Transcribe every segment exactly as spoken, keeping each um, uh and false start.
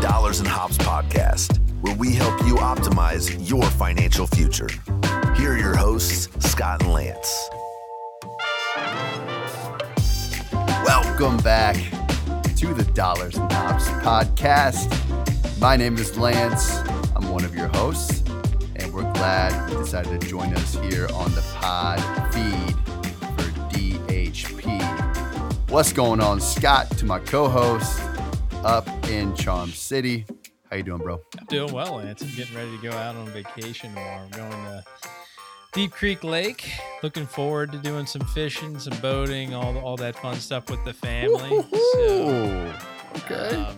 Dollars and Hops Podcast, where we help you optimize your financial future. Here are your hosts, Scott and Lance. Welcome back to the Dollars and Hops Podcast. My name is Lance. I'm one of your hosts, and we're glad you decided to join us here on the pod feed for D H P. What's going on, Scott, to my co-host up in Charm City? How you doing, bro? I'm doing well, Lance. I'm getting ready to go out on vacation tomorrow. I'm going to Deep Creek Lake. Looking forward to doing some fishing, some boating, all all that fun stuff with the family. So, okay. Um,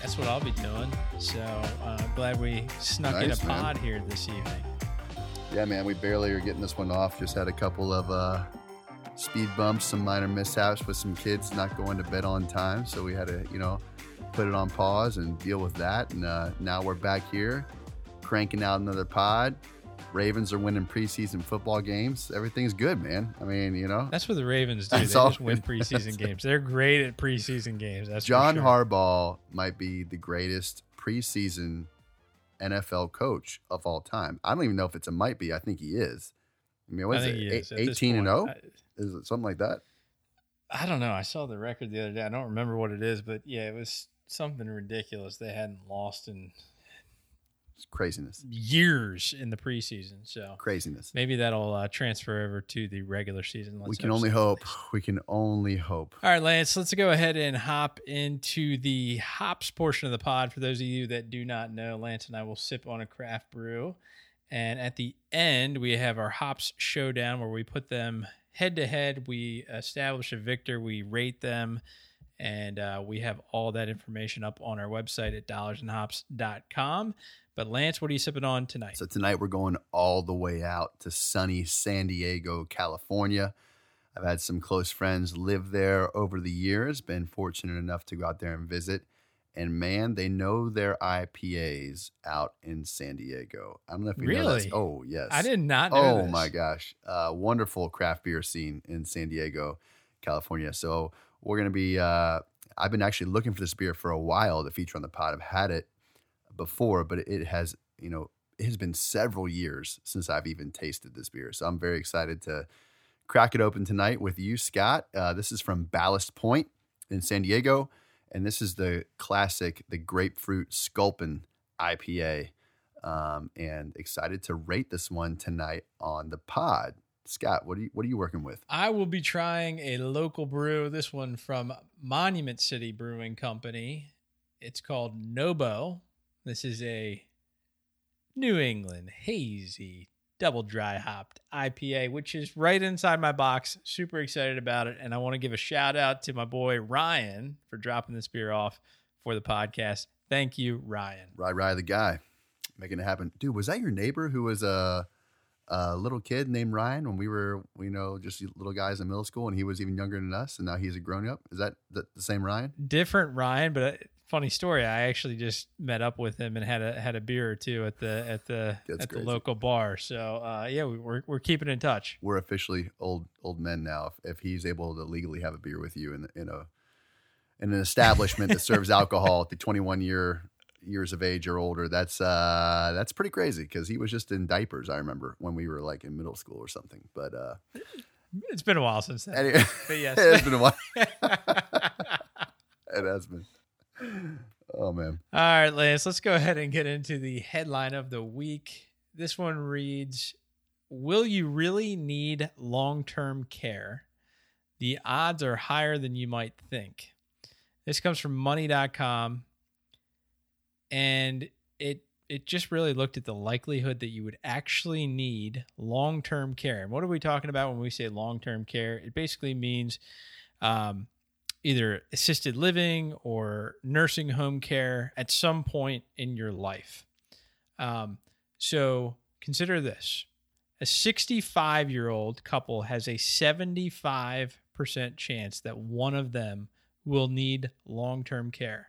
that's what I'll be doing. So uh, glad we snuck nice, in a pod man. here this evening. Yeah, man, we barely are getting this one off. Just had a couple of uh, speed bumps, some minor mishaps with some kids not going to bed on time. So we had to, you know, put it on pause and deal with that. And uh, now we're back here cranking out another pod. Ravens are winning preseason football games. Everything's good, man. I mean, you know. That's what the Ravens do. They just win preseason games. They're great at preseason games. That's John Harbaugh might be the greatest preseason N F L coach of all time. I don't even know if it's a might be. I think he is. I mean, what is it? eighteen and oh? Is it something like that? I don't know. I saw the record the other day. I don't remember what it is, but yeah, it was something ridiculous. They hadn't lost in It's craziness. Years in the preseason, so craziness. Maybe that'll uh, transfer over to the regular season. Let's we can only hope. We can only hope. All right, Lance, let's go ahead and hop into the hops portion of the pod. For those of you that do not know, Lance and I will sip on a craft brew, and at the end we have our hops showdown where we put them head to head. We establish a victor. We rate them. And uh, we have all that information up on our website at dollars and hops dot com. But Lance, what are you sipping on tonight? So tonight we're going all the way out to sunny San Diego, California. I've had some close friends live there over the years, been fortunate enough to go out there and visit. And man, they know their I P As out in San Diego. I don't know if you really? know this. Oh, yes. I did not know Oh, this. my gosh. Uh, wonderful craft beer scene in San Diego, California. So we're going to be, uh, I've been actually looking for this beer for a while to feature on the pod. I've had it before, but it has, you know, it has been several years since I've even tasted this beer. So I'm very excited to crack it open tonight with you, Scott. Uh, this is from Ballast Point in San Diego. And this is the classic, the Grapefruit Sculpin I P A. Um, and excited to rate this one tonight on the pod. Scott, what are you what are you working with? I will be trying a local brew. This one from Monument City Brewing Company. It's called Nobo. This is a New England hazy double dry hopped I P A, which is right inside my box. Super excited about it, and I want to give a shout out to my boy Ryan for dropping this beer off for the podcast. Thank you, Ryan. Rye Rye, the guy making it happen, dude. Was that your neighbor who was a uh... a uh, little kid named Ryan when we were, you know, just little guys in middle school, and he was even younger than us, and now he's a grown-up? Is that the, the same Ryan? Different Ryan, but funny story. I actually just met up with him and had a had a beer or two at the at the That's at crazy. the local bar. So uh, yeah, we, we're we're keeping in touch. We're officially old old men now. If, if he's able to legally have a beer with you in in a in an establishment that serves alcohol at the twenty-one year years of age or older, that's uh that's pretty crazy, because he was just in diapers, I remember, when we were like in middle school or something. But uh it's been a while since that anyway, but yes it has been a while. It has been. Oh man. All right, Lance, let's go ahead and get into the headline of the week. This one reads, will you really need long-term care? The odds are higher than you might think. This comes from money dot com. And it it just really looked at the likelihood that you would actually need long-term care. And what are we talking about when we say long-term care? It basically means um, either assisted living or nursing home care at some point in your life. Um, so consider this. A sixty-five-year-old couple has a seventy-five percent chance that one of them will need long-term care.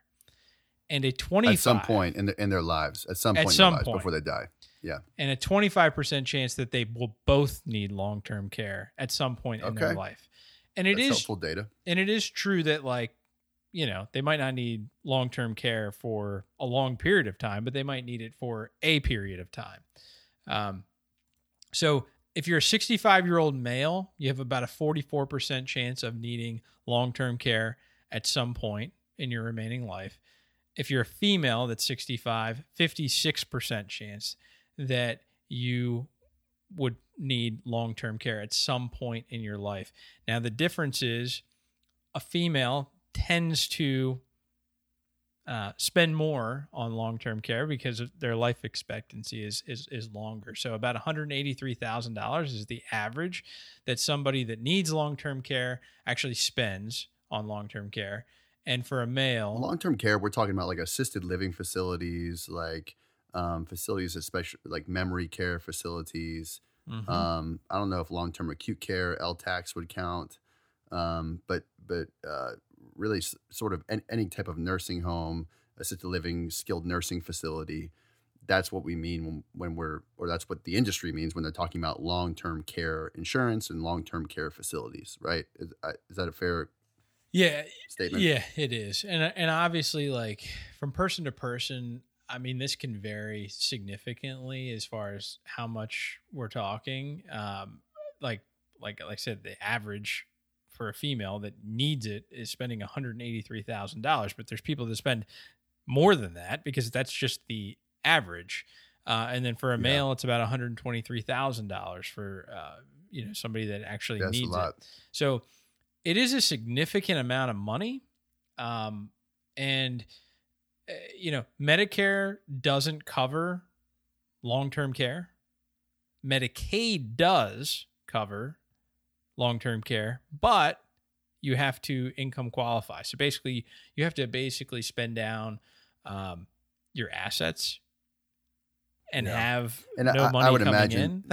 And a twenty-five at some point in, the, in their lives, at some point, at some in their lives point before they die, yeah. And a twenty-five percent chance that they will both need long-term care at some point okay. in their life. And it That's is helpful data. And it is true that, like, you know, they might not need long-term care for a long period of time, but they might need it for a period of time. Um, so if you're a sixty-five-year-old male, you have about a forty-four percent chance of needing long-term care at some point in your remaining life. If you're a female that's sixty-five, fifty-six percent chance that you would need long-term care at some point in your life. Now, the difference is a female tends to uh, spend more on long-term care because their life expectancy is is, is longer. So about one hundred eighty-three thousand dollars is the average that somebody that needs long-term care actually spends on long-term care. And for a male... Long-term care, we're talking about like assisted living facilities, like um, facilities, especially like memory care facilities. Mm-hmm. Um, I don't know if long-term acute care, L TACs would count, um, but but uh, really s- sort of any, any type of nursing home, assisted living, skilled nursing facility. That's what we mean when, when we're, or that's what the industry means when they're talking about long-term care insurance and long-term care facilities, right? Is, is that a fair yeah, statement? Yeah, it is. And and obviously, like, from person to person, I mean, this can vary significantly as far as how much we're talking. Um, like, like, like I said, the average for a female that needs it is spending one hundred eighty-three thousand dollars, but there's people that spend more than that because that's just the average. Uh, and then for a male, yeah. it's about one hundred twenty-three thousand dollars for, uh, you know, somebody that actually that's needs it. So it is a significant amount of money. Um, and You know, Medicare doesn't cover long-term care. Medicaid does cover long-term care, but you have to income qualify. So basically, you have to basically spend down um, your assets and yeah. have and no I, money I would coming imagine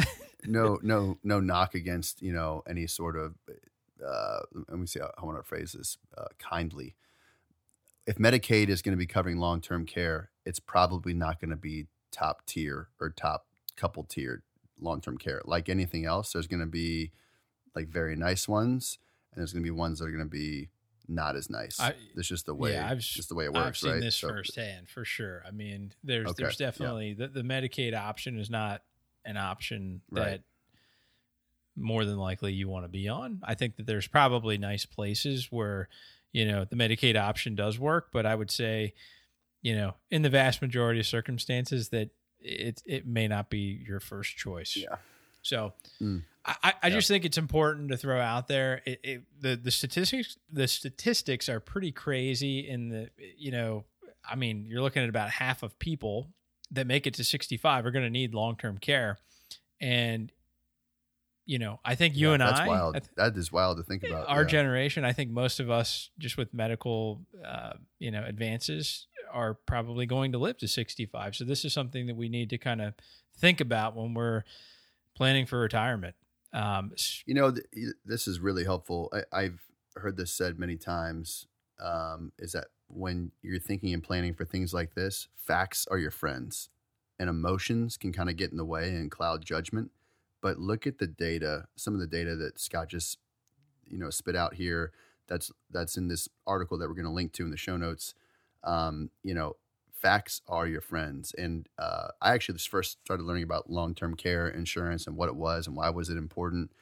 in. no, no, no knock against, you know, any sort of, uh, let me see, how I want to phrase this uh, kindly. If Medicaid is going to be covering long-term care, it's probably not going to be top tier or top couple tiered long-term care. Like anything else, there's going to be like very nice ones, and there's going to be ones that are going to be not as nice. I, it's just the way, yeah, I've, just the way it works. I've seen right? this so, firsthand for sure. I mean, there's okay, there's definitely yeah. the, the Medicaid option is not an option right. that more than likely you want to be on. I think that there's probably nice places where, you know, the Medicaid option does work, but I would say, you know, in the vast majority of circumstances that it it may not be your first choice. Yeah. So mm. I, I yeah. just think it's important to throw out there. It, it, the the statistics the statistics are pretty crazy in the, you know, I mean, you're looking at about half of people that make it to sixty-five are going to need long-term care. And you know, I think you yeah, and that's I, wild. I th- that is wild to think about. Our yeah. generation, I think most of us just with medical, uh, you know, advances are probably going to live to sixty-five. So this is something that we need to kind of think about when we're planning for retirement. Um, you know, th- this is really helpful. I- I've heard this said many times, um, is that when you're thinking and planning for things like this, facts are your friends and emotions can kind of get in the way and cloud judgment. But look at the data, some of the data that Scott just, you know, spit out here. That's that's in this article that we're going to link to in the show notes. Um, you know, facts are your friends. And uh, I actually just first started learning about long-term care insurance and what it was and why was it important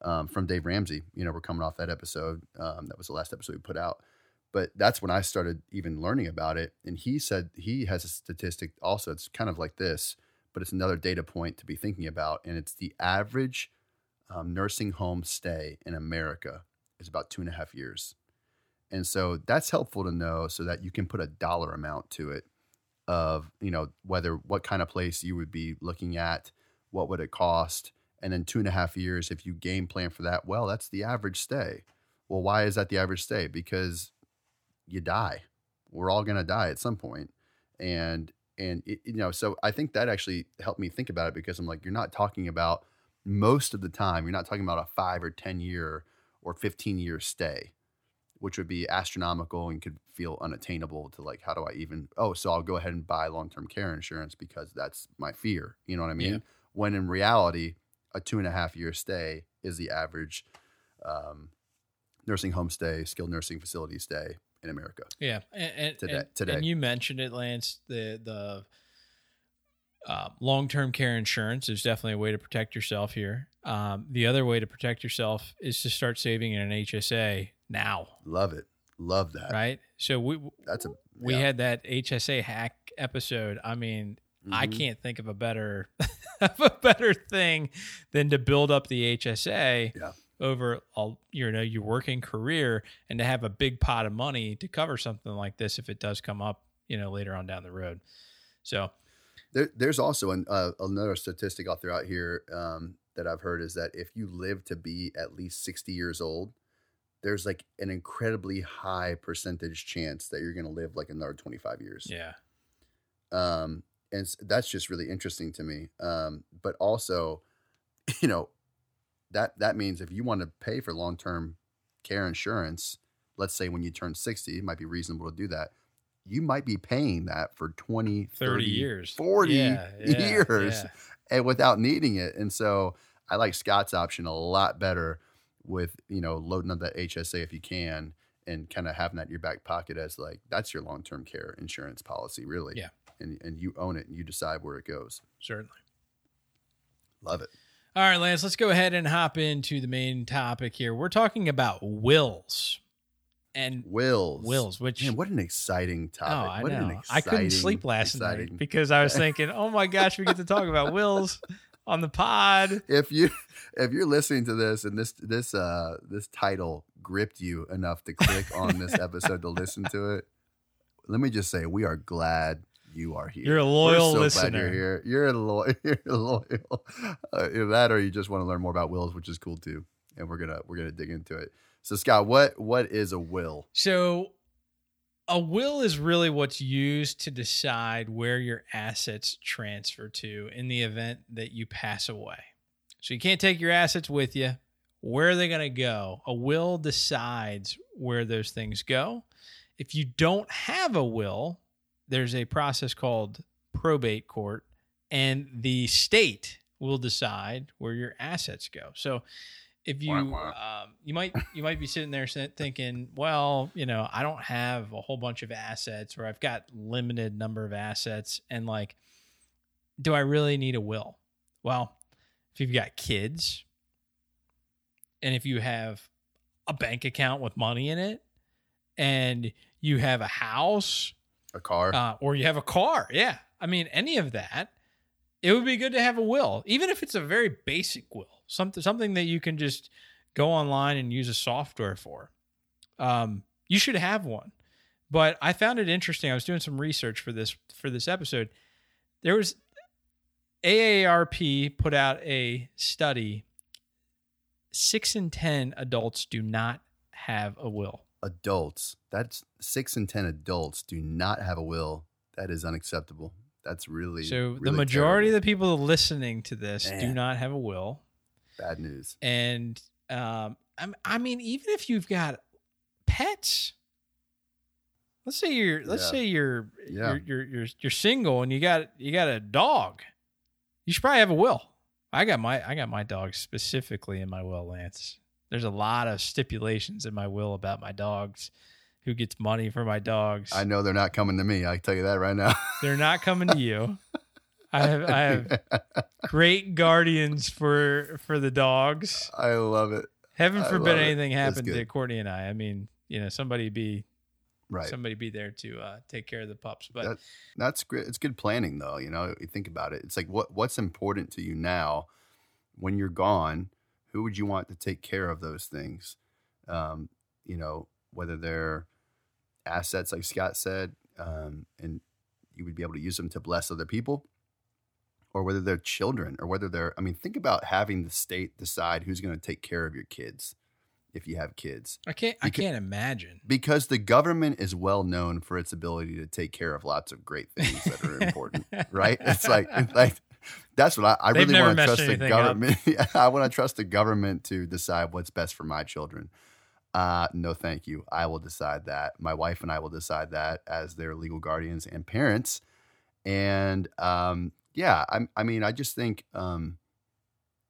um, from Dave Ramsey. You know, we're coming off that episode. Um, that was the last episode we put out. But that's when I started even learning about it. And he said he has a statistic also. It's kind of like this, but it's another data point to be thinking about. And it's the average um, nursing home stay in America is about two and a half years. And so that's helpful to know so that you can put a dollar amount to it of, you know, whether what kind of place you would be looking at, what would it cost? And then two and a half years, if you game plan for that, well, that's the average stay. Well, why is that the average stay? Because you die. We're all going to die at some point. And And, it, you know, so I think that actually helped me think about it because I'm like, you're not talking about most of the time, you're not talking about a five or ten year or fifteen year stay, which would be astronomical and could feel unattainable to like, how do I even, oh, so I'll go ahead and buy long-term care insurance because that's my fear. You know what I mean? Yeah. When in reality, a two and a half year stay is the average um, nursing home stay, skilled nursing facility stay in America. Yeah. And, and, today, and, today. And you mentioned it, Lance, the, the, Uh, long-term care insurance is definitely a way to protect yourself here. Um, the other way to protect yourself is to start saving in an H S A now. Love it. Love that. Right? So we that's a, we yeah. had that H S A hack episode. I mean, mm-hmm. I can't think of a better of a better thing than to build up the H S A yeah. over a, you know, your working career, and to have a big pot of money to cover something like this if it does come up, you know, later on down the road. So There, there's also an, uh, another statistic I'll throw out here um, that I've heard is that if you live to be at least sixty years old, there's like an incredibly high percentage chance that you're going to live like another twenty-five years. Yeah. Um, and that's just really interesting to me. Um, but also, you know, that, that means if you want to pay for long-term care insurance, let's say when you turn sixty, it might be reasonable to do that. You might be paying that for twenty, thirty, thirty years, forty yeah, yeah, years yeah. and without needing it. And so I like Scott's option a lot better with, you know, loading up that H S A if you can, and kind of having that in your back pocket as like, that's your long-term care insurance policy, really. Yeah. And, and you own it and you decide where it goes. Certainly. Love it. All right, Lance, let's go ahead and hop into the main topic here. We're talking about wills. And wills, wills, which man, what an exciting topic! Oh, I what know. An exciting, I couldn't sleep last exciting. night because I was thinking, "Oh my gosh, we get to talk about wills on the pod." If you, if you're listening to this and this this uh this title gripped you enough to click on this episode to listen to it, let me just say we are glad you are here. You're a loyal We're so listener. Glad you're here. You're loyal. You're loyal. Uh, either that, or you just want to learn more about wills, which is cool too. And we're gonna we're gonna dig into it. So Scott, what what is a will? So a will is really what's used to decide where your assets transfer to in the event that you pass away. So you can't take your assets with you. Where are they going to go? A will decides where those things go. If you don't have a will, there's a process called probate court, and the state will decide where your assets go. So if you, um, you might, you might be sitting there thinking, well, you know, I don't have a whole bunch of assets, or I've got limited number of assets, and like, do I really need a will? Well, if you've got kids, and if you have a bank account with money in it, and you have a house, a car, uh, or you have a car. Yeah. I mean, any of that, it would be good to have a will, even if it's a very basic will. Something something that you can just go online and use a software for. Um, you should have one. But I found it interesting. I was doing some research for this for this episode. There was A A R P put out a study. Six in ten adults do not have a will. Adults. That's six in ten adults do not have a will. That is unacceptable. That's really so. Really the majority terrible. of the people listening to this Man. do not have a will. Bad news. And um, I mean, even if you've got pets, let's say you're, let's yeah. say you're, yeah. you're, you're, you're, you're single and you got, you got a dog, you should probably have a will. I got my, I got my dog specifically in my will, Lance. There's a lot of stipulations in my will about my dogs, who gets money for my dogs. I know they're not coming to me. I can tell you that right now. They're not coming to you. I have, I have great guardians for for the dogs. I love it. Heaven forbid anything happened to Courtney and I. I mean, you know, somebody be right. Somebody be there to uh, take care of the pups. But that, that's great. It's good planning, though. You know, you think about it. It's like what what's important to you now when you're gone. Who would you want to take care of those things? Um, you know, whether they're assets, like Scott said, um, and you would be able to use them to bless other people. Or whether they're children, or whether they're, I mean, think about having the state decide who's going to take care of your kids if you have kids. I can't, because, I can't imagine. Because the government is well known for its ability to take care of lots of great things that are important, right? It's like, like that's what I, I really want to trust the government. yeah, I want to trust the government to decide what's best for my children. Uh, no, thank you. I will decide that. My wife and I will decide that as their legal guardians and parents. And, um, Yeah, I, I mean, I just think um,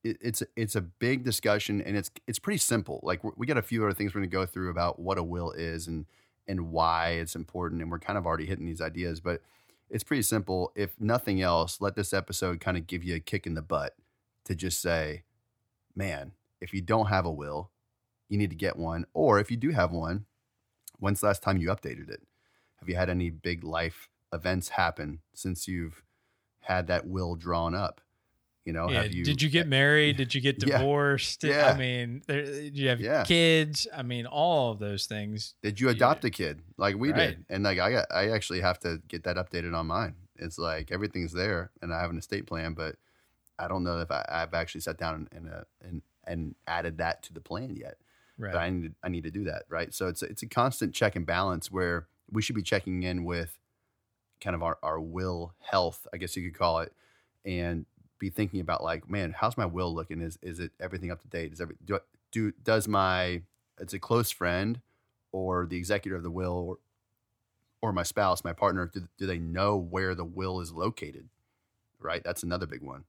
it, it's it's a big discussion, and it's it's pretty simple. Like we got a few other things we're going to go through about what a will is and and why it's important. And we're kind of already hitting these ideas, but it's pretty simple. If nothing else, let this episode kind of give you a kick in the butt to just say, man, if you don't have a will, you need to get one. Or if you do have one, when's the last time you updated it? Have you had any big life events happen since you've had that will drawn up? You know, yeah, have you, did you get married? Did you get divorced? Yeah. I mean, there, did you have yeah. kids? I mean, all of those things. Did you adopt you a kid like we right. did? And like, I got, I actually have to get that updated on mine. It's like, everything's there and I have an estate plan, but I don't know if I, I've actually sat down and, and, uh, and, and added that to the plan yet. Right. But I need, I need to do that. Right. So it's, a, it's a constant check and balance where we should be checking in with kind of our, our will health, I guess you could call it, and be thinking about like, man, how's my will looking? Is is it everything up to date? Is every do, I, do does my it's a close friend or the executor of the will or, or my spouse, my partner, do, do they know where the will is located? Right, that's another big one,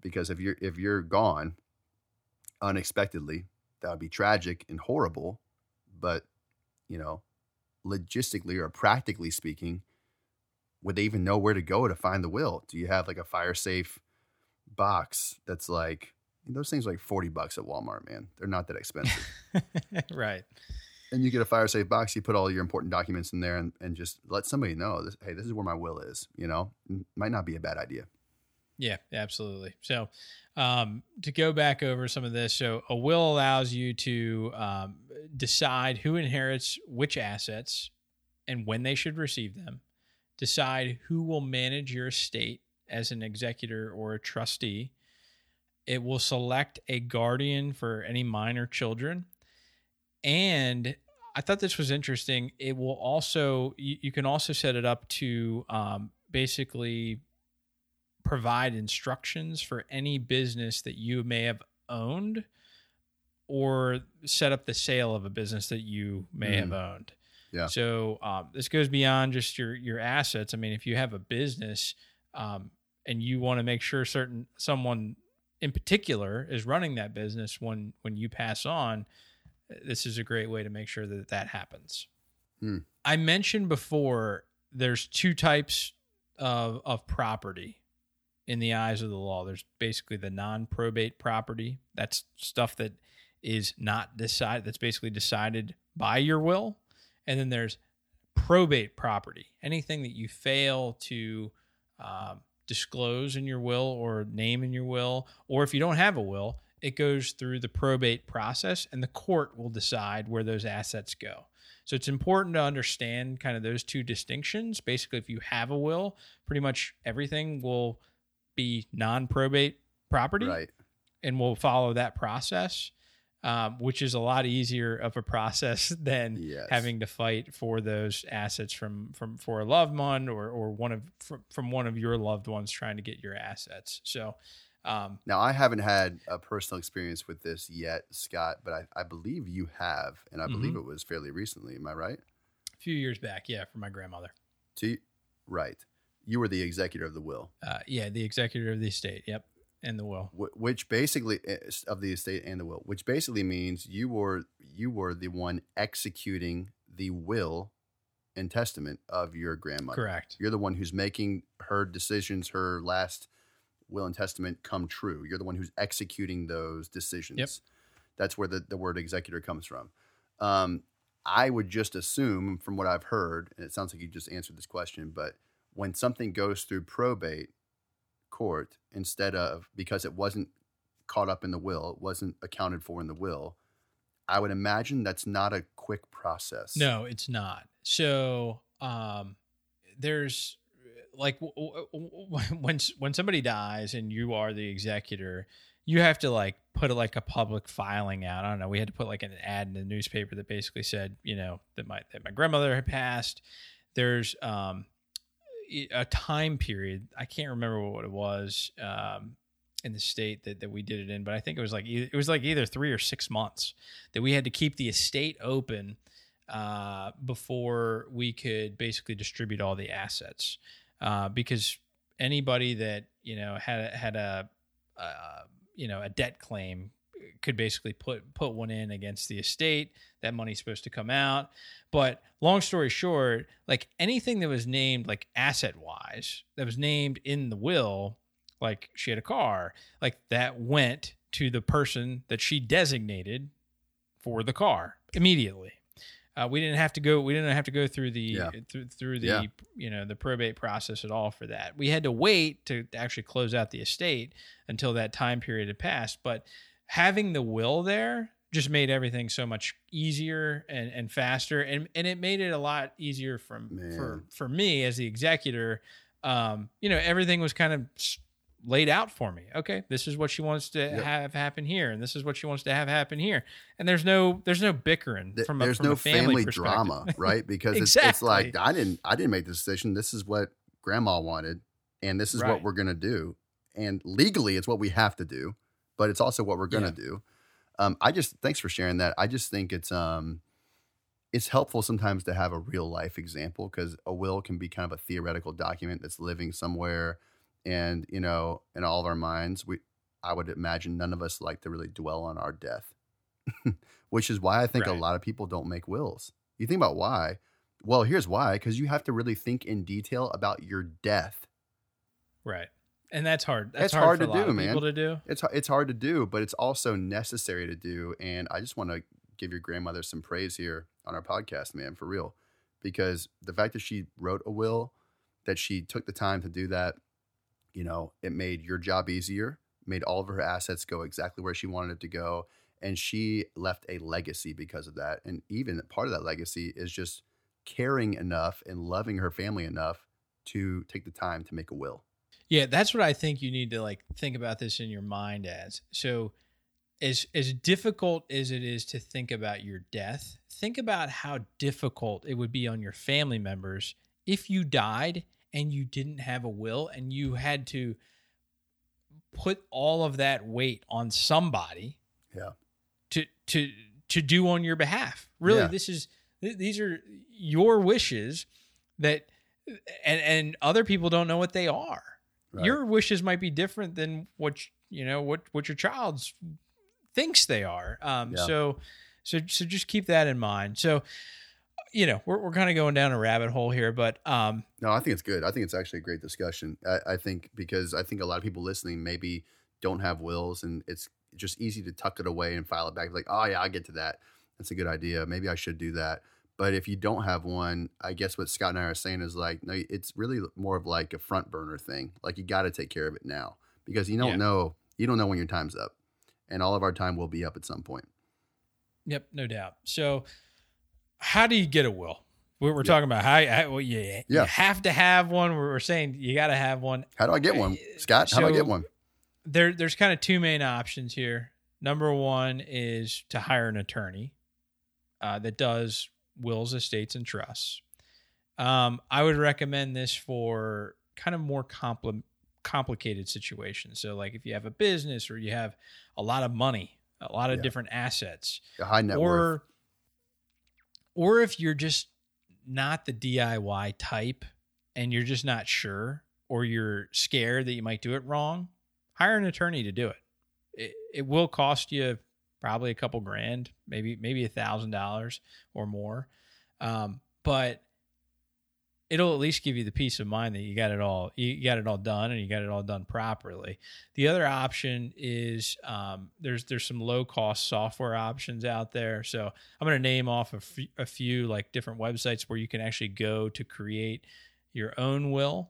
because if you're if you're gone unexpectedly, that would be tragic and horrible, but you know, logistically or practically speaking, would they even know where to go to find the will? Do you have like a fire safe box that's like, those things are like forty bucks at Walmart, man. They're not that expensive. Right. And you get a fire safe box, you put all your important documents in there and, and just let somebody know, this, hey, this is where my will is, you know, might not be a bad idea. Yeah, absolutely. So um, to go back over some of this, so a will allows you to um, decide who inherits which assets and when they should receive them. Decide who will manage your estate as an executor or a trustee. It will select a guardian for any minor children. And I thought this was interesting. It will also, you, you can also set it up to um, basically provide instructions for any business that you may have owned or set up the sale of a business that you may mm. have owned. Yeah. So um, this goes beyond just your your assets. I mean, if you have a business um, and you want to make sure certain someone in particular is running that business when when you pass on, this is a great way to make sure that that happens. Hmm. I mentioned before there's two types of of property in the eyes of the law. There's basically the non-probate property. That's stuff that is not decided. That's basically decided by your will. And then there's probate property, anything that you fail to uh, disclose in your will or name in your will, or if you don't have a will, it goes through the probate process and the court will decide where those assets go. So it's important to understand kind of those two distinctions. Basically, if you have a will, pretty much everything will be non-probate property, right, and we'll follow that process. Um, which is a lot easier of a process than yes. having to fight for those assets from, from for a loved one or or one of from, from one of your loved ones trying to get your assets. So um, now I haven't had a personal experience with this yet, Scott, but I, I believe you have, and I mm-hmm. believe it was fairly recently. Am I right? A few years back, yeah, for my grandmother. So you, right, you were the executor of the will. Uh, yeah, the executor of the estate. Yep. And the will, which basically of the estate and the will, which basically means you were you were the one executing the will and testament of your grandmother. Correct. You're the one who's making her decisions, her last will and testament come true. You're the one who's executing those decisions. Yep. That's where the, the word executor comes from. Um, I would just assume from what I've heard, and it sounds like you just answered this question, but when something goes through probate court, instead of, because it wasn't caught up in the will, it wasn't accounted for in the will, I would imagine that's not a quick process. No, it's not. So um, there's like w- w- when when somebody dies and you are the executor, you have to like put a, like a public filing out. I don't know. We had to put like an ad in the newspaper that basically said, you know, that my that my grandmother had passed. There's um. a time period. I can't remember what it was um, in the state that, that we did it in, but I think it was like either, it was like either three or six months that we had to keep the estate open uh, before we could basically distribute all the assets uh, because anybody that you know had had a uh, you know a debt claim could basically put put one in against the estate. That money's supposed to come out. But long story short, like anything that was named like asset wise, that was named in the will, like she had a car, like that went to the person that she designated for the car immediately. Uh, we didn't have to go. We didn't have to go through the yeah. through, through the yeah. you know the probate process at all for that. We had to wait to actually close out the estate until that time period had passed. But having the will there just made everything so much easier and, and faster, and, and it made it a lot easier from for for me as the executor. Um, you know, everything was kind of laid out for me. Okay, this is what she wants to yep. have happen here, and this is what she wants to have happen here. And there's no there's no bickering from a, there's from no a family, family drama, right? Because exactly. it's, it's like I didn't I didn't make the decision. This is what Grandma wanted, and this is right. what we're gonna do. And legally, it's what we have to do, but it's also what we're gonna yeah. do. Um, I just thanks for sharing that. I just think it's um it's helpful sometimes to have a real life example, because a will can be kind of a theoretical document that's living somewhere. And, you know, in all of our minds, we I would imagine none of us like to really dwell on our death, which is why I think right. a lot of people don't make wills. You think about why. Well, here's why, because you have to really think in detail about your death. Right. And that's hard. That's hard, hard for to a lot do, of man. People to do. It's, it's hard to do, but it's also necessary to do. And I just want to give your grandmother some praise here on our podcast, man, for real, because the fact that she wrote a will, that she took the time to do that, you know, it made your job easier, made all of her assets go exactly where she wanted it to go. And she left a legacy because of that. And even part of that legacy is just caring enough and loving her family enough to take the time to make a will. Yeah, that's what I think you need to like think about this in your mind as. So as as difficult as it is to think about your death, think about how difficult it would be on your family members if you died and you didn't have a will, and you had to put all of that weight on somebody yeah. to to to do on your behalf. Really, yeah. this is these are your wishes that, and and other people don't know what they are. Right. Your wishes might be different than what you know what what your child's thinks they are. Um, yeah. So so so just keep that in mind. So. You know, we're we're kind of going down a rabbit hole here, but um, no, I think it's good. I think it's actually a great discussion. I, I think because I think a lot of people listening maybe don't have wills, and it's just easy to tuck it away and file it back. Like, oh yeah, I get to that. That's a good idea. Maybe I should do that. But if you don't have one, I guess what Scott and I are saying is like, no, it's really more of like a front burner thing. Like you got to take care of it now because you don't yeah. know you don't know when your time's up, and all of our time will be up at some point. Yep, no doubt. So. How do you get a will? We're, we're yeah. talking about how, how well, yeah, yeah. you have to have one. We're saying you got to have one. How do I get one, Scott? How so do I get one? There, there's kind of two main options here. Number one is to hire an attorney uh, that does wills, estates, and trusts. Um, I would recommend this for kind of more compli- complicated situations. So like if you have a business or you have a lot of money, a lot of yeah. different assets. A high net worth. Or if you're just not the D I Y type and you're just not sure or you're scared that you might do it wrong, hire an attorney to do it. It, it will cost you probably a couple grand, maybe maybe one thousand dollars or more, um, but it'll at least give you the peace of mind that you got it all you got it all done and you got it all done properly. The other option is um, there's there's some low cost software options out there. So I'm going to name off a, f- a few like different websites where you can actually go to create your own will.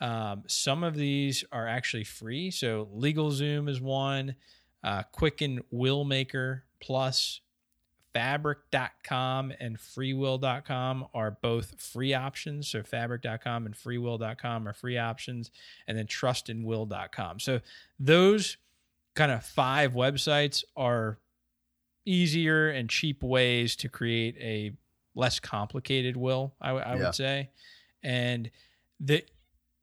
Um, some of these are actually free. So LegalZoom is one, uh, Quicken WillMaker Plus. Fabric dot com and Freewill dot com are both free options. So Fabric dot com and Freewill dot com are free options, and then trust and will dot com. So those kind of five websites are easier and cheap ways to create a less complicated will, I, w- I yeah. would say. And the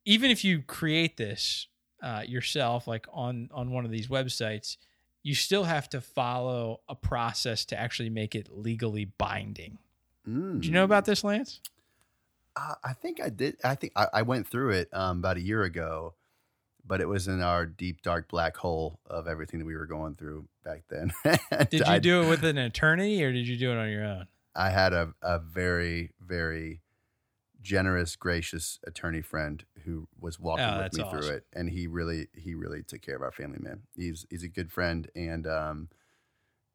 even if you create this uh, yourself, like on on one of these websites, you still have to follow a process to actually make it legally binding. Mm. Do you know about this, Lance? Uh, I think I did. I think I, I went through it um, about a year ago, but it was in our deep, dark black hole of everything that we were going through back then. Did you I, do it with an attorney or did you do it on your own? I had a, a very, very generous, gracious attorney friend who was walking oh, with me awesome. through it. And he really, he really took care of our family, man. He's, he's a good friend. And um,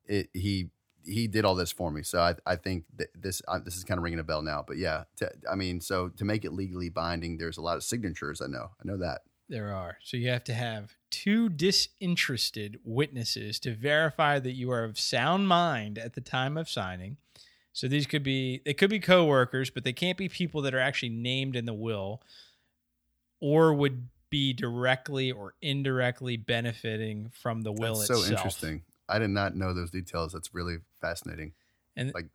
it, he, he did all this for me. So I, I think that this, I, this is kind of ringing a bell now, but yeah, to, I mean, so to make it legally binding, there's a lot of signatures. I know, I know that. There are. So you have to have two disinterested witnesses to verify that you are of sound mind at the time of signing. So these could be, they could be coworkers, but they can't be people that are actually named in the will or would be directly or indirectly benefiting from the will That's itself. So interesting. I did not know those details. That's really fascinating. And like,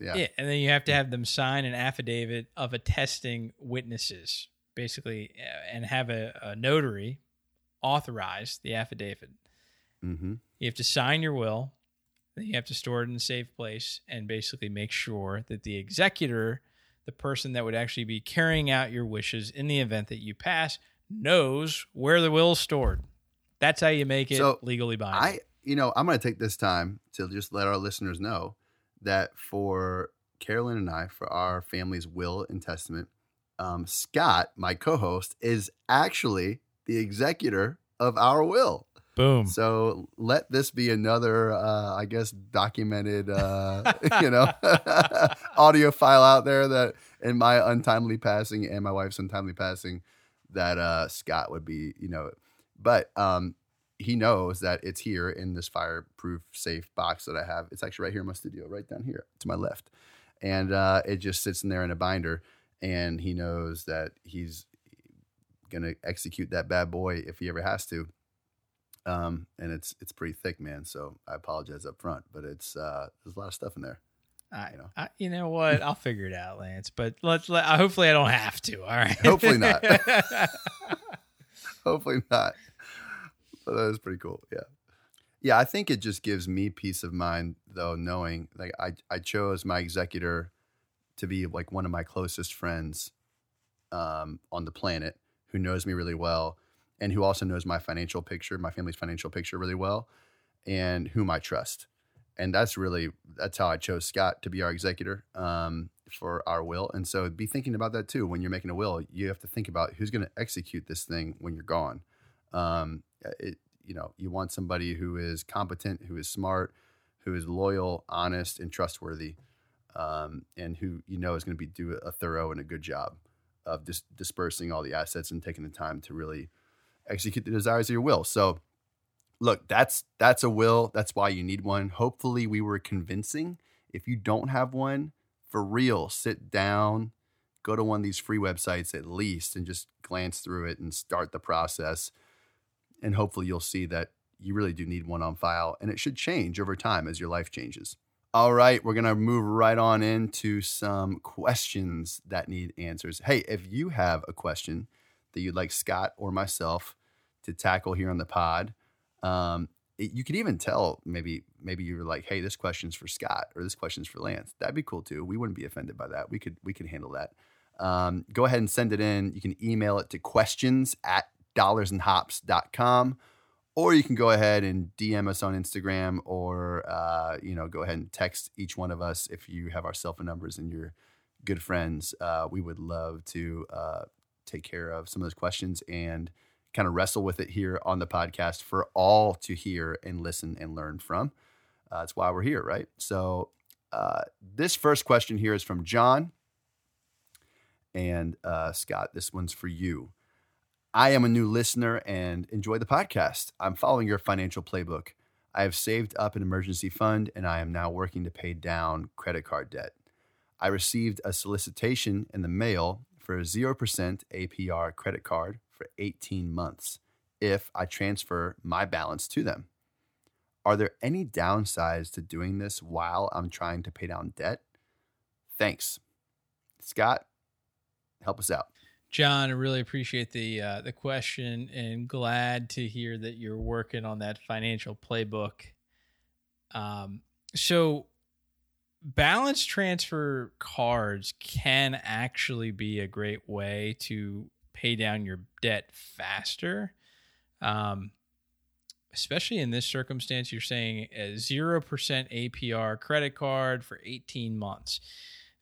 yeah. yeah. And then you have to have them sign an affidavit of attesting witnesses, basically, and have a, a notary authorize the affidavit. Mm-hmm. You have to sign your will. Then you have to store it in a safe place and basically make sure that the executor, the person that would actually be carrying out your wishes in the event that you pass, knows where the will is stored. That's how you make it so legally binding. I, you know, I'm going to take this time to just let our listeners know that for Carolyn and I, for our family's will and testament, um, Scott, my co-host, is actually the executor of our will. Boom. So let this be another, uh, I guess, documented, uh, you know, audio file out there that in my untimely passing and my wife's untimely passing that uh, Scott would be, you know, but um, he knows that it's here in this fireproof safe box that I have. It's actually right here in my studio, right down here to my left. And uh, it just sits in there in a binder. And he knows that he's going to execute that bad boy if he ever has to. Um, and it's, it's pretty thick, man. So I apologize up front, but it's, uh, there's a lot of stuff in there. I, you know, I, you know what? I'll figure it out, Lance, but let's let, uh, hopefully I don't have to. All right. Hopefully not. hopefully not. But that was pretty cool. Yeah. Yeah. I think it just gives me peace of mind though, knowing like I, I chose my executor to be like one of my closest friends, um, on the planet who knows me really well. And who also knows my financial picture, my family's financial picture really well, and whom I trust. And that's really, that's how I chose Scott to be our executor um, for our will. And so be thinking about that too. When you're making a will, you have to think about who's going to execute this thing when you're gone. Um, it, you know, you want somebody who is competent, who is smart, who is loyal, honest, and trustworthy, um, and who you know is going to be do a thorough and a good job of just dis- dispersing all the assets and taking the time to really execute the desires of your will. So look, that's, that's a will. That's why you need one. Hopefully we were convincing. If you don't have one, for real, sit down, go to one of these free websites at least, and just glance through it and start the process. And hopefully you'll see that you really do need one on file, and it should change over time as your life changes. All right, we're going to move right on into some questions that need answers. Hey, if you have a question that you'd like Scott or myself to tackle here on the pod. Um, it, you could even tell maybe maybe you were like, hey, this question's for Scott or this question's for Lance. That'd be cool too. We wouldn't be offended by that. We could we could handle that. Um, go ahead and send it in. You can email it to questions at dollars and hops dot com, or you can go ahead and D M us on Instagram, or uh, you know, go ahead and text each one of us if you have our cell phone numbers and you're good friends. Uh, we would love to uh, take care of some of those questions and kind of wrestle with it here on the podcast for all to hear and listen and learn from. Uh, that's why we're here, right? So uh, this first question here is from John. And uh, Scott, this one's for you. I am a new listener and enjoy the podcast. I'm following your financial playbook. I have saved up an emergency fund and I am now working to pay down credit card debt. I received a solicitation in the mail for a zero percent A P R credit card for eighteen months if I transfer my balance to them. Are there any downsides to doing this while I'm trying to pay down debt? Thanks. Scott, help us out. John, I really appreciate the uh, the question and glad to hear that you're working on that financial playbook. Um, so... Balance transfer cards can actually be a great way to pay down your debt faster Um, especially in this circumstance, you're saying a zero percent A P R credit card for eighteen months.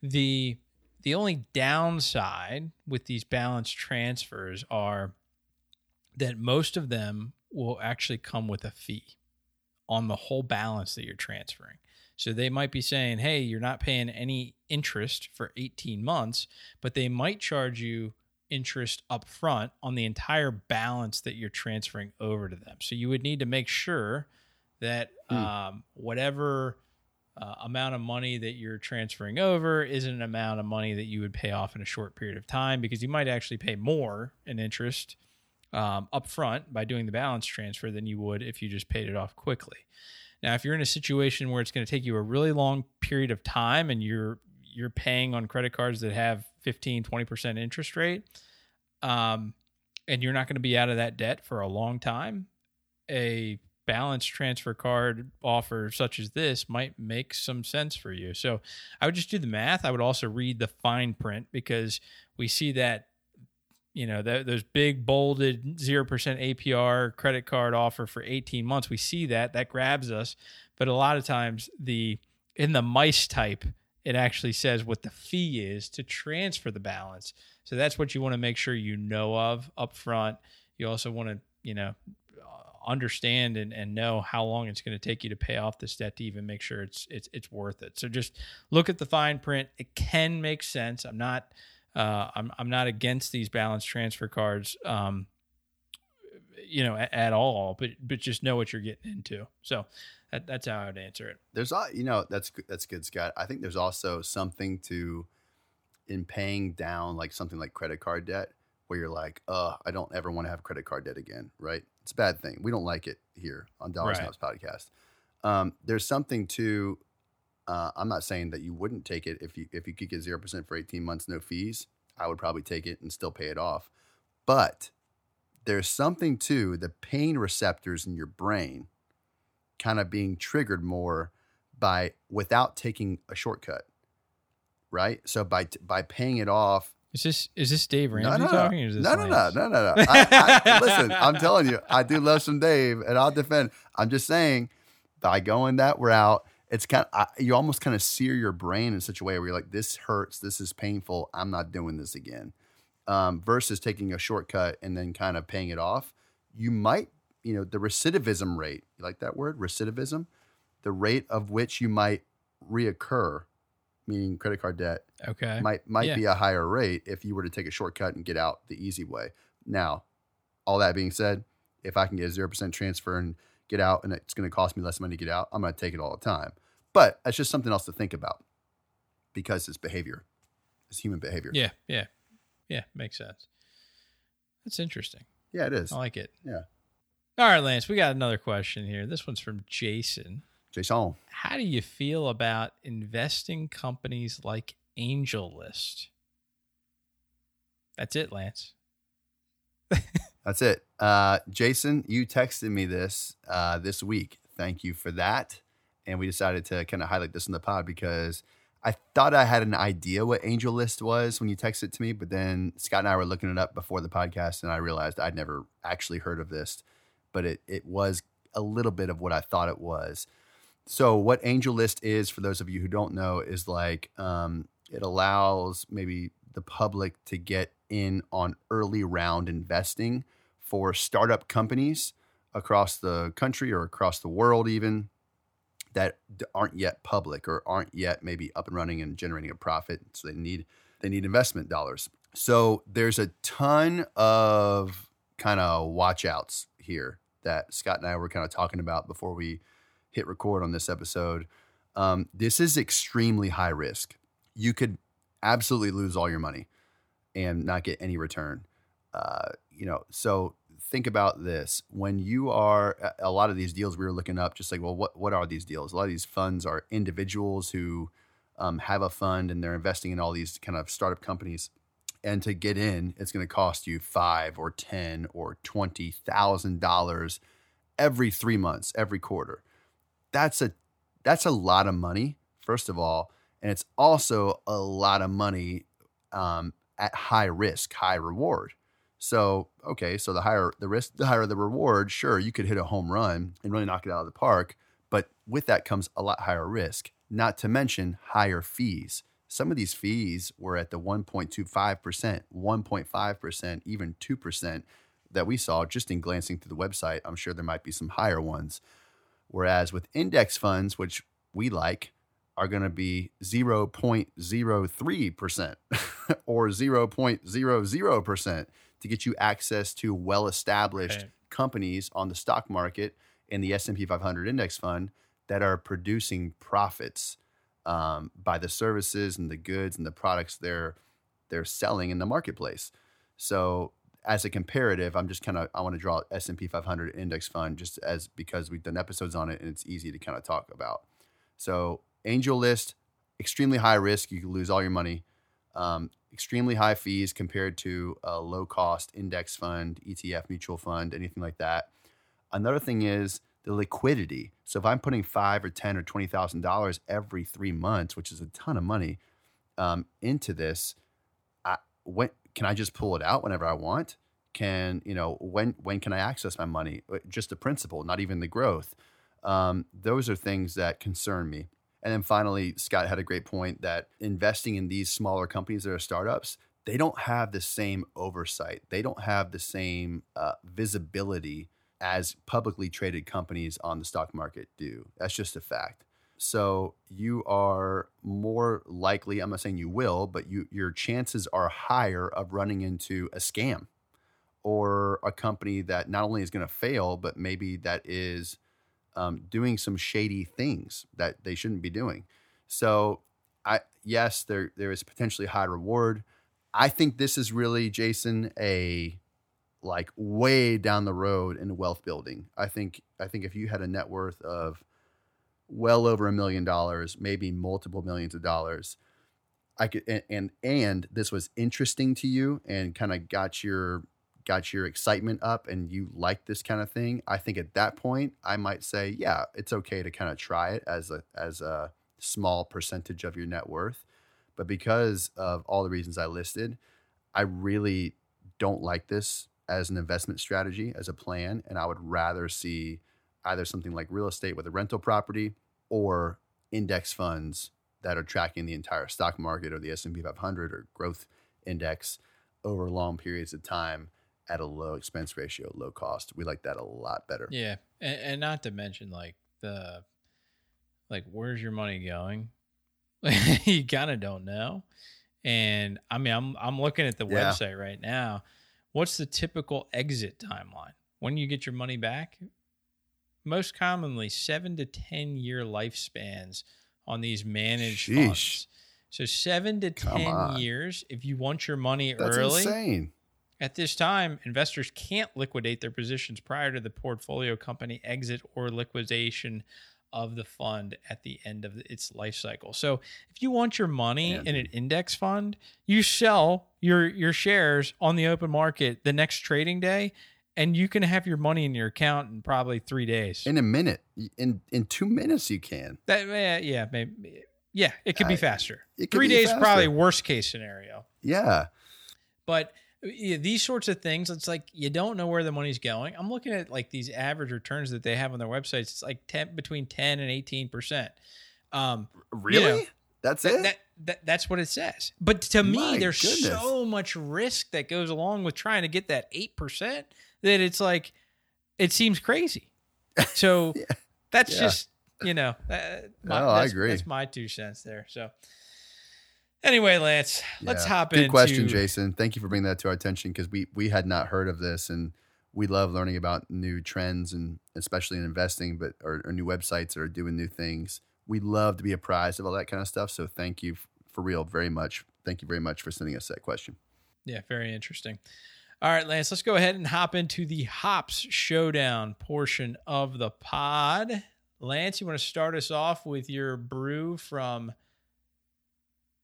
The the only downside with these balance transfers are that most of them will actually come with a fee on the whole balance that you're transferring. So they might be saying, hey, you're not paying any interest for eighteen months, but they might charge you interest up front on the entire balance that you're transferring over to them. So you would need to make sure that mm. um, whatever uh, amount of money that you're transferring over isn't an amount of money that you would pay off in a short period of time, because you might actually pay more in interest um, up front by doing the balance transfer than you would if you just paid it off quickly. Now, if you're in a situation where it's going to take you a really long period of time and you're you're paying on credit cards that have fifteen, twenty percent interest rate, um, and you're not going to be out of that debt for a long time, a balance transfer card offer such as this might make some sense for you. So I would just do the math. I would also read the fine print, because we see that, you know, th- those big bolded zero percent A P R credit card offer for eighteen months. We see that, that grabs us. But a lot of times the, in the mice type, it actually says what the fee is to transfer the balance. So that's what you want to make sure you know of up front. You also want to, you know, understand and, and know how long it's going to take you to pay off this debt to even make sure it's it's it's worth it. So just look at the fine print. It can make sense. I'm not uh, I'm I'm not against these balance transfer cards, um, you know, at, at all. But but just know what you're getting into. So. That, that's how I would answer it. There's, you know, that's that's good, Scott. I think there's also something to in paying down like something like credit card debt, where you're like, uh, I don't ever want to have credit card debt again, right? It's a bad thing. We don't like it here on Dollars and Hops Podcast. Um, there's something to. Uh, I'm not saying that you wouldn't take it if you if you could get zero percent for eighteen months, no fees. I would probably take it and still pay it off. But there's something to the pain receptors in your brain kind of being triggered more by without taking a shortcut, right? So by t- by paying it off. Is this is this Dave Ramsey no, no, no. talking? Or is this no, no, no, no, no, no, no. I, I, listen, I'm telling you, I do love some Dave, and I'll defend. I'm just saying, by going that route, it's kind of I, you almost kind of sear your brain in such a way where you're like, this hurts, this is painful, I'm not doing this again. Um, versus taking a shortcut and then kind of paying it off, you might. You know, the recidivism rate, you like that word, recidivism, the rate of which you might reoccur, meaning credit card debt, okay, might might yeah. be a higher rate if you were to take a shortcut and get out the easy way. Now, all that being said, if I can get a zero percent transfer and get out and it's going to cost me less money to get out, I'm going to take it all the time. But that's just something else to think about, because it's behavior. It's human behavior. Yeah, yeah, yeah, makes sense. That's interesting. Yeah, it is. I like it. Yeah. All right, Lance, we got another question here. This one's from Jason. Jason. How do you feel about investing companies like AngelList? That's it, Lance. That's it. Uh, Jason, you texted me this uh, this week. Thank you for that. And we decided to kind of highlight this in the pod because I thought I had an idea what AngelList was when you texted it to me, but then Scott and I were looking it up before the podcast, and I realized I'd never actually heard of this. But it, it was a little bit of what I thought it was. So what AngelList is, for those of you who don't know, is like um, it allows maybe the public to get in on early round investing for startup companies across the country or across the world even that aren't yet public or aren't yet maybe up and running and generating a profit. So they need they need investment dollars. So there's a ton of kind of watch outs here that Scott and I were kind of talking about before we hit record on this episode. Um, this is extremely high risk. You could absolutely lose all your money and not get any return. Uh, you know, so think about this. When you are, a lot of these deals we were looking up, just like, well, what, what are these deals? A lot of these funds are individuals who um, have a fund and they're investing in all these kind of startup companies. And to get in, it's going to cost you five or ten or twenty thousand dollars every three months, every quarter. That's a that's a lot of money, first of all, and it's also a lot of money um, at high risk, high reward. So, okay, so the higher the risk, the higher the reward. Sure, you could hit a home run and really knock it out of the park, but with that comes a lot higher risk, not to mention higher fees. Some of these fees were at the one point two five percent, one point five percent, even two percent that we saw just in glancing through the website. I'm sure there might be some higher ones. Whereas with index funds, which we like, are going to be zero point zero three percent or zero point zero zero percent to get you access to well-established okay. companies on the stock market and the S and P five hundred index fund that are producing profits um, by the services and the goods and the products they're they're selling in the marketplace. So as a comparative, I'm just kind of I want to draw S and P five hundred index fund just as because we've done episodes on it and it's easy to kind of talk about. So AngelList, extremely high risk. You can lose all your money. Um, extremely high fees compared to a low cost index fund, E T F, mutual fund, anything like that. Another thing is the liquidity. So if I'm putting five or ten or twenty thousand dollars every three months, which is a ton of money, um, into this, I, when can I just pull it out whenever I want? Can you know when when can I access my money? Just the principal, not even the growth. Um, those are things that concern me. And then finally, Scott had a great point that investing in these smaller companies that are startups, they don't have the same oversight. They don't have the same uh, visibility as publicly traded companies on the stock market do. That's just a fact. So you are more likely, I'm not saying you will, but you, your chances are higher of running into a scam or a company that not only is going to fail, but maybe that is Um, doing some shady things that they shouldn't be doing. So I, yes, there, there is potentially high reward. I think this is really, Jason, a like way down the road in wealth building. I think, I think if you had a net worth of well over a million dollars, maybe multiple millions of dollars, I could, and, and, and this was interesting to you and kind of got your, got your excitement up and you like this kind of thing, I think at that point I might say, yeah, it's okay to kind of try it as a as a small percentage of your net worth. But because of all the reasons I listed, I really don't like this as an investment strategy, as a plan, and I would rather see either something like real estate with a rental property or index funds that are tracking the entire stock market or the S and P five hundred or growth index over long periods of time at a low expense ratio, low cost. We like that a lot better. Yeah. And, and not to mention like the, like, where's your money going? You kind of don't know. And I mean, I'm, I'm looking at the yeah. website right now. What's the typical exit timeline? When you get your money back? Most commonly seven to ten year lifespans on these managed Sheesh. funds. So seven to ten years, if you want your money That's early. Insane. At this time, investors can't liquidate their positions prior to the portfolio company exit or liquidation of the fund at the end of its life cycle. So if you want your money yeah. in an index fund, you sell your, your shares on the open market the next trading day, and you can have your money in your account in probably three days. In a minute. In in two minutes, you can. That uh, yeah, maybe, yeah, it could I, be faster. It could three be days, faster. Probably worst case scenario. Yeah. But these sorts of things, it's like you don't know where the money's going. I'm looking at like these average returns that they have on their websites. It's like ten, between ten and eighteen percent. Um, really? You know, that's that, it. That, that that's what it says. But to me, My there's goodness. so much risk that goes along with trying to get that eight percent that it's like it seems crazy. So yeah. that's yeah. just you know. Uh, my, no, I agree. That's my two cents there. So. Anyway, Lance, yeah. let's hop in. Good into- question, Jason. Thank you for bringing that to our attention because we we had not heard of this, and we love learning about new trends and especially in investing, but or, or new websites that are doing new things. We love to be apprised of all that kind of stuff. So thank you for real very much. Thank you very much for sending us that question. Yeah, very interesting. All right, Lance, let's go ahead and hop into the Hops Showdown portion of the pod. Lance, you want to start us off with your brew from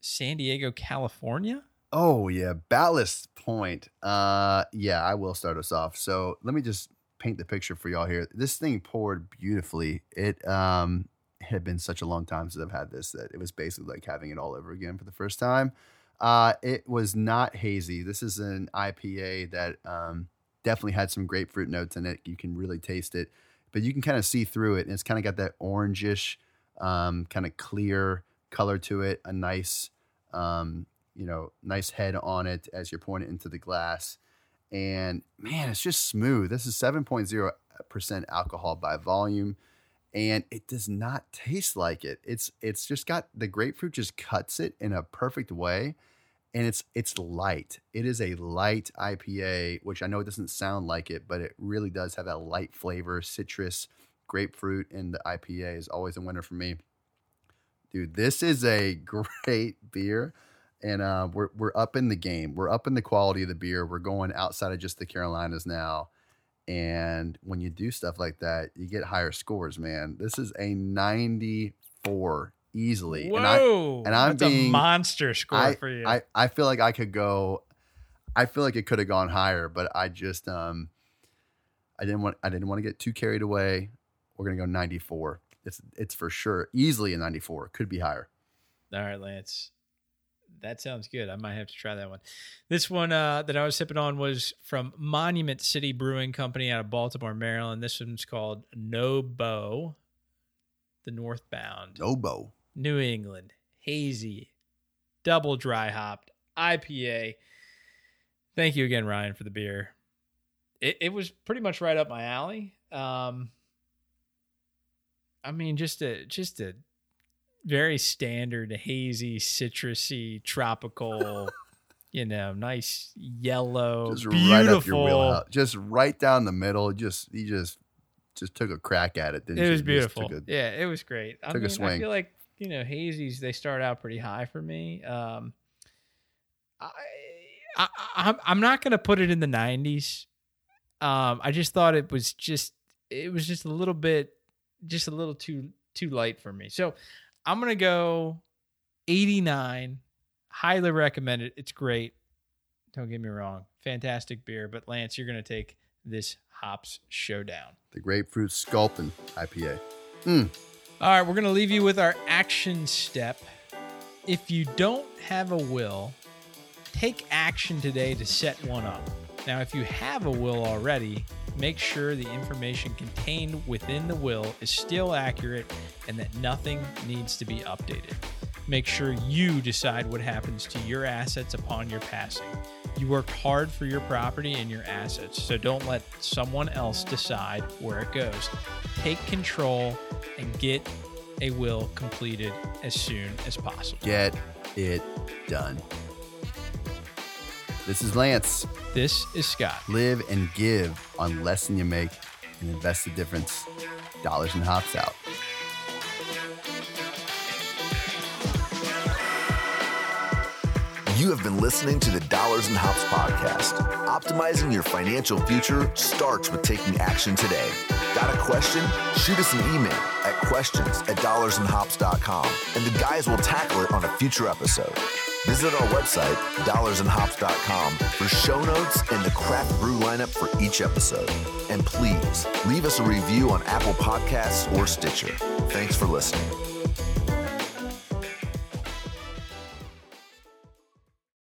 San Diego, California? Oh, yeah. Ballast Point. Uh, yeah, I will start us off. So let me just paint the picture for y'all here. This thing poured beautifully. It um had been such a long time since I've had this that it was basically like having it all over again for the first time. Uh, it was not hazy. This is an I P A that um, definitely had some grapefruit notes in it. You can really taste it, but you can kind of see through it. And it's kind of got that orangish, um, kind of clear color to it. A nice, um, you know, nice head on it as you're pouring it into the glass. And man, it's just smooth. This is seven point zero percent alcohol by volume, and it does not taste like it. It's it's just got the grapefruit just cuts it in a perfect way, and it's it's light. It is a light I P A, which I know it doesn't sound like it, but it really does have that light flavor, citrus, grapefruit, and the I P A is always a winner for me. Dude, this is a great beer. And uh, we're we're up in the game. We're up in the quality of the beer. We're going outside of just the Carolinas now. And when you do stuff like that, you get higher scores, man. This is a ninety-four easily. Whoa! And, I, and I'm that's being, a monster score I, for you. I, I feel like I could go. I feel like it could have gone higher, but I just um, I didn't want I didn't want to get too carried away. We're gonna go ninety-four. It's it's for sure easily a ninety-four. Could be higher. All right, Lance. That sounds good. I might have to try that one. This one uh, that I was sipping on was from Monument City Brewing Company out of Baltimore, Maryland. This one's called Nobo, the Northbound. Nobo. New England. Hazy. Double dry hopped. I P A. Thank you again, Ryan, for the beer. It, it was pretty much right up my alley. Um, I mean, just a... Just a very standard, hazy, citrusy, tropical, you know, nice yellow, just beautiful. Right up your wheelhouse. Just right down the middle. Just he just just took a crack at it. Didn't it you? was beautiful. A, yeah, it was great. Took I mean, a swing. I feel like, you know, hazies, they start out pretty high for me. Um, I, I I'm I'm not gonna put it in the nineties. Um, I just thought it was just it was just a little bit, just a little too too light for me. So. I'm going to go eighty-nine. Highly recommend it. It's great. Don't get me wrong. Fantastic beer. But, Lance, you're going to take this Hops Showdown. The Grapefruit Sculpin I P A. Mm. All right, we're going to leave you with our action step. If you don't have a will, take action today to set one up. Now, if you have a will already, make sure the information contained within the will is still accurate and that nothing needs to be updated. Make sure you decide what happens to your assets upon your passing. You worked hard for your property and your assets, so don't let someone else decide where it goes. Take control and get a will completed as soon as possible. Get it done. This is Lance. This is Scott. Live and give on less than you make and invest the difference. Dollars and Hops out. You have been listening to the Dollars and Hops podcast. Optimizing your financial future starts with taking action today. Got a question? Shoot us an email at questions at dollars and hops dot com and the guys will tackle it on a future episode. Visit our website, dollars and hops dot com, for show notes and the craft brew lineup for each episode. And please, leave us a review on Apple Podcasts or Stitcher. Thanks for listening.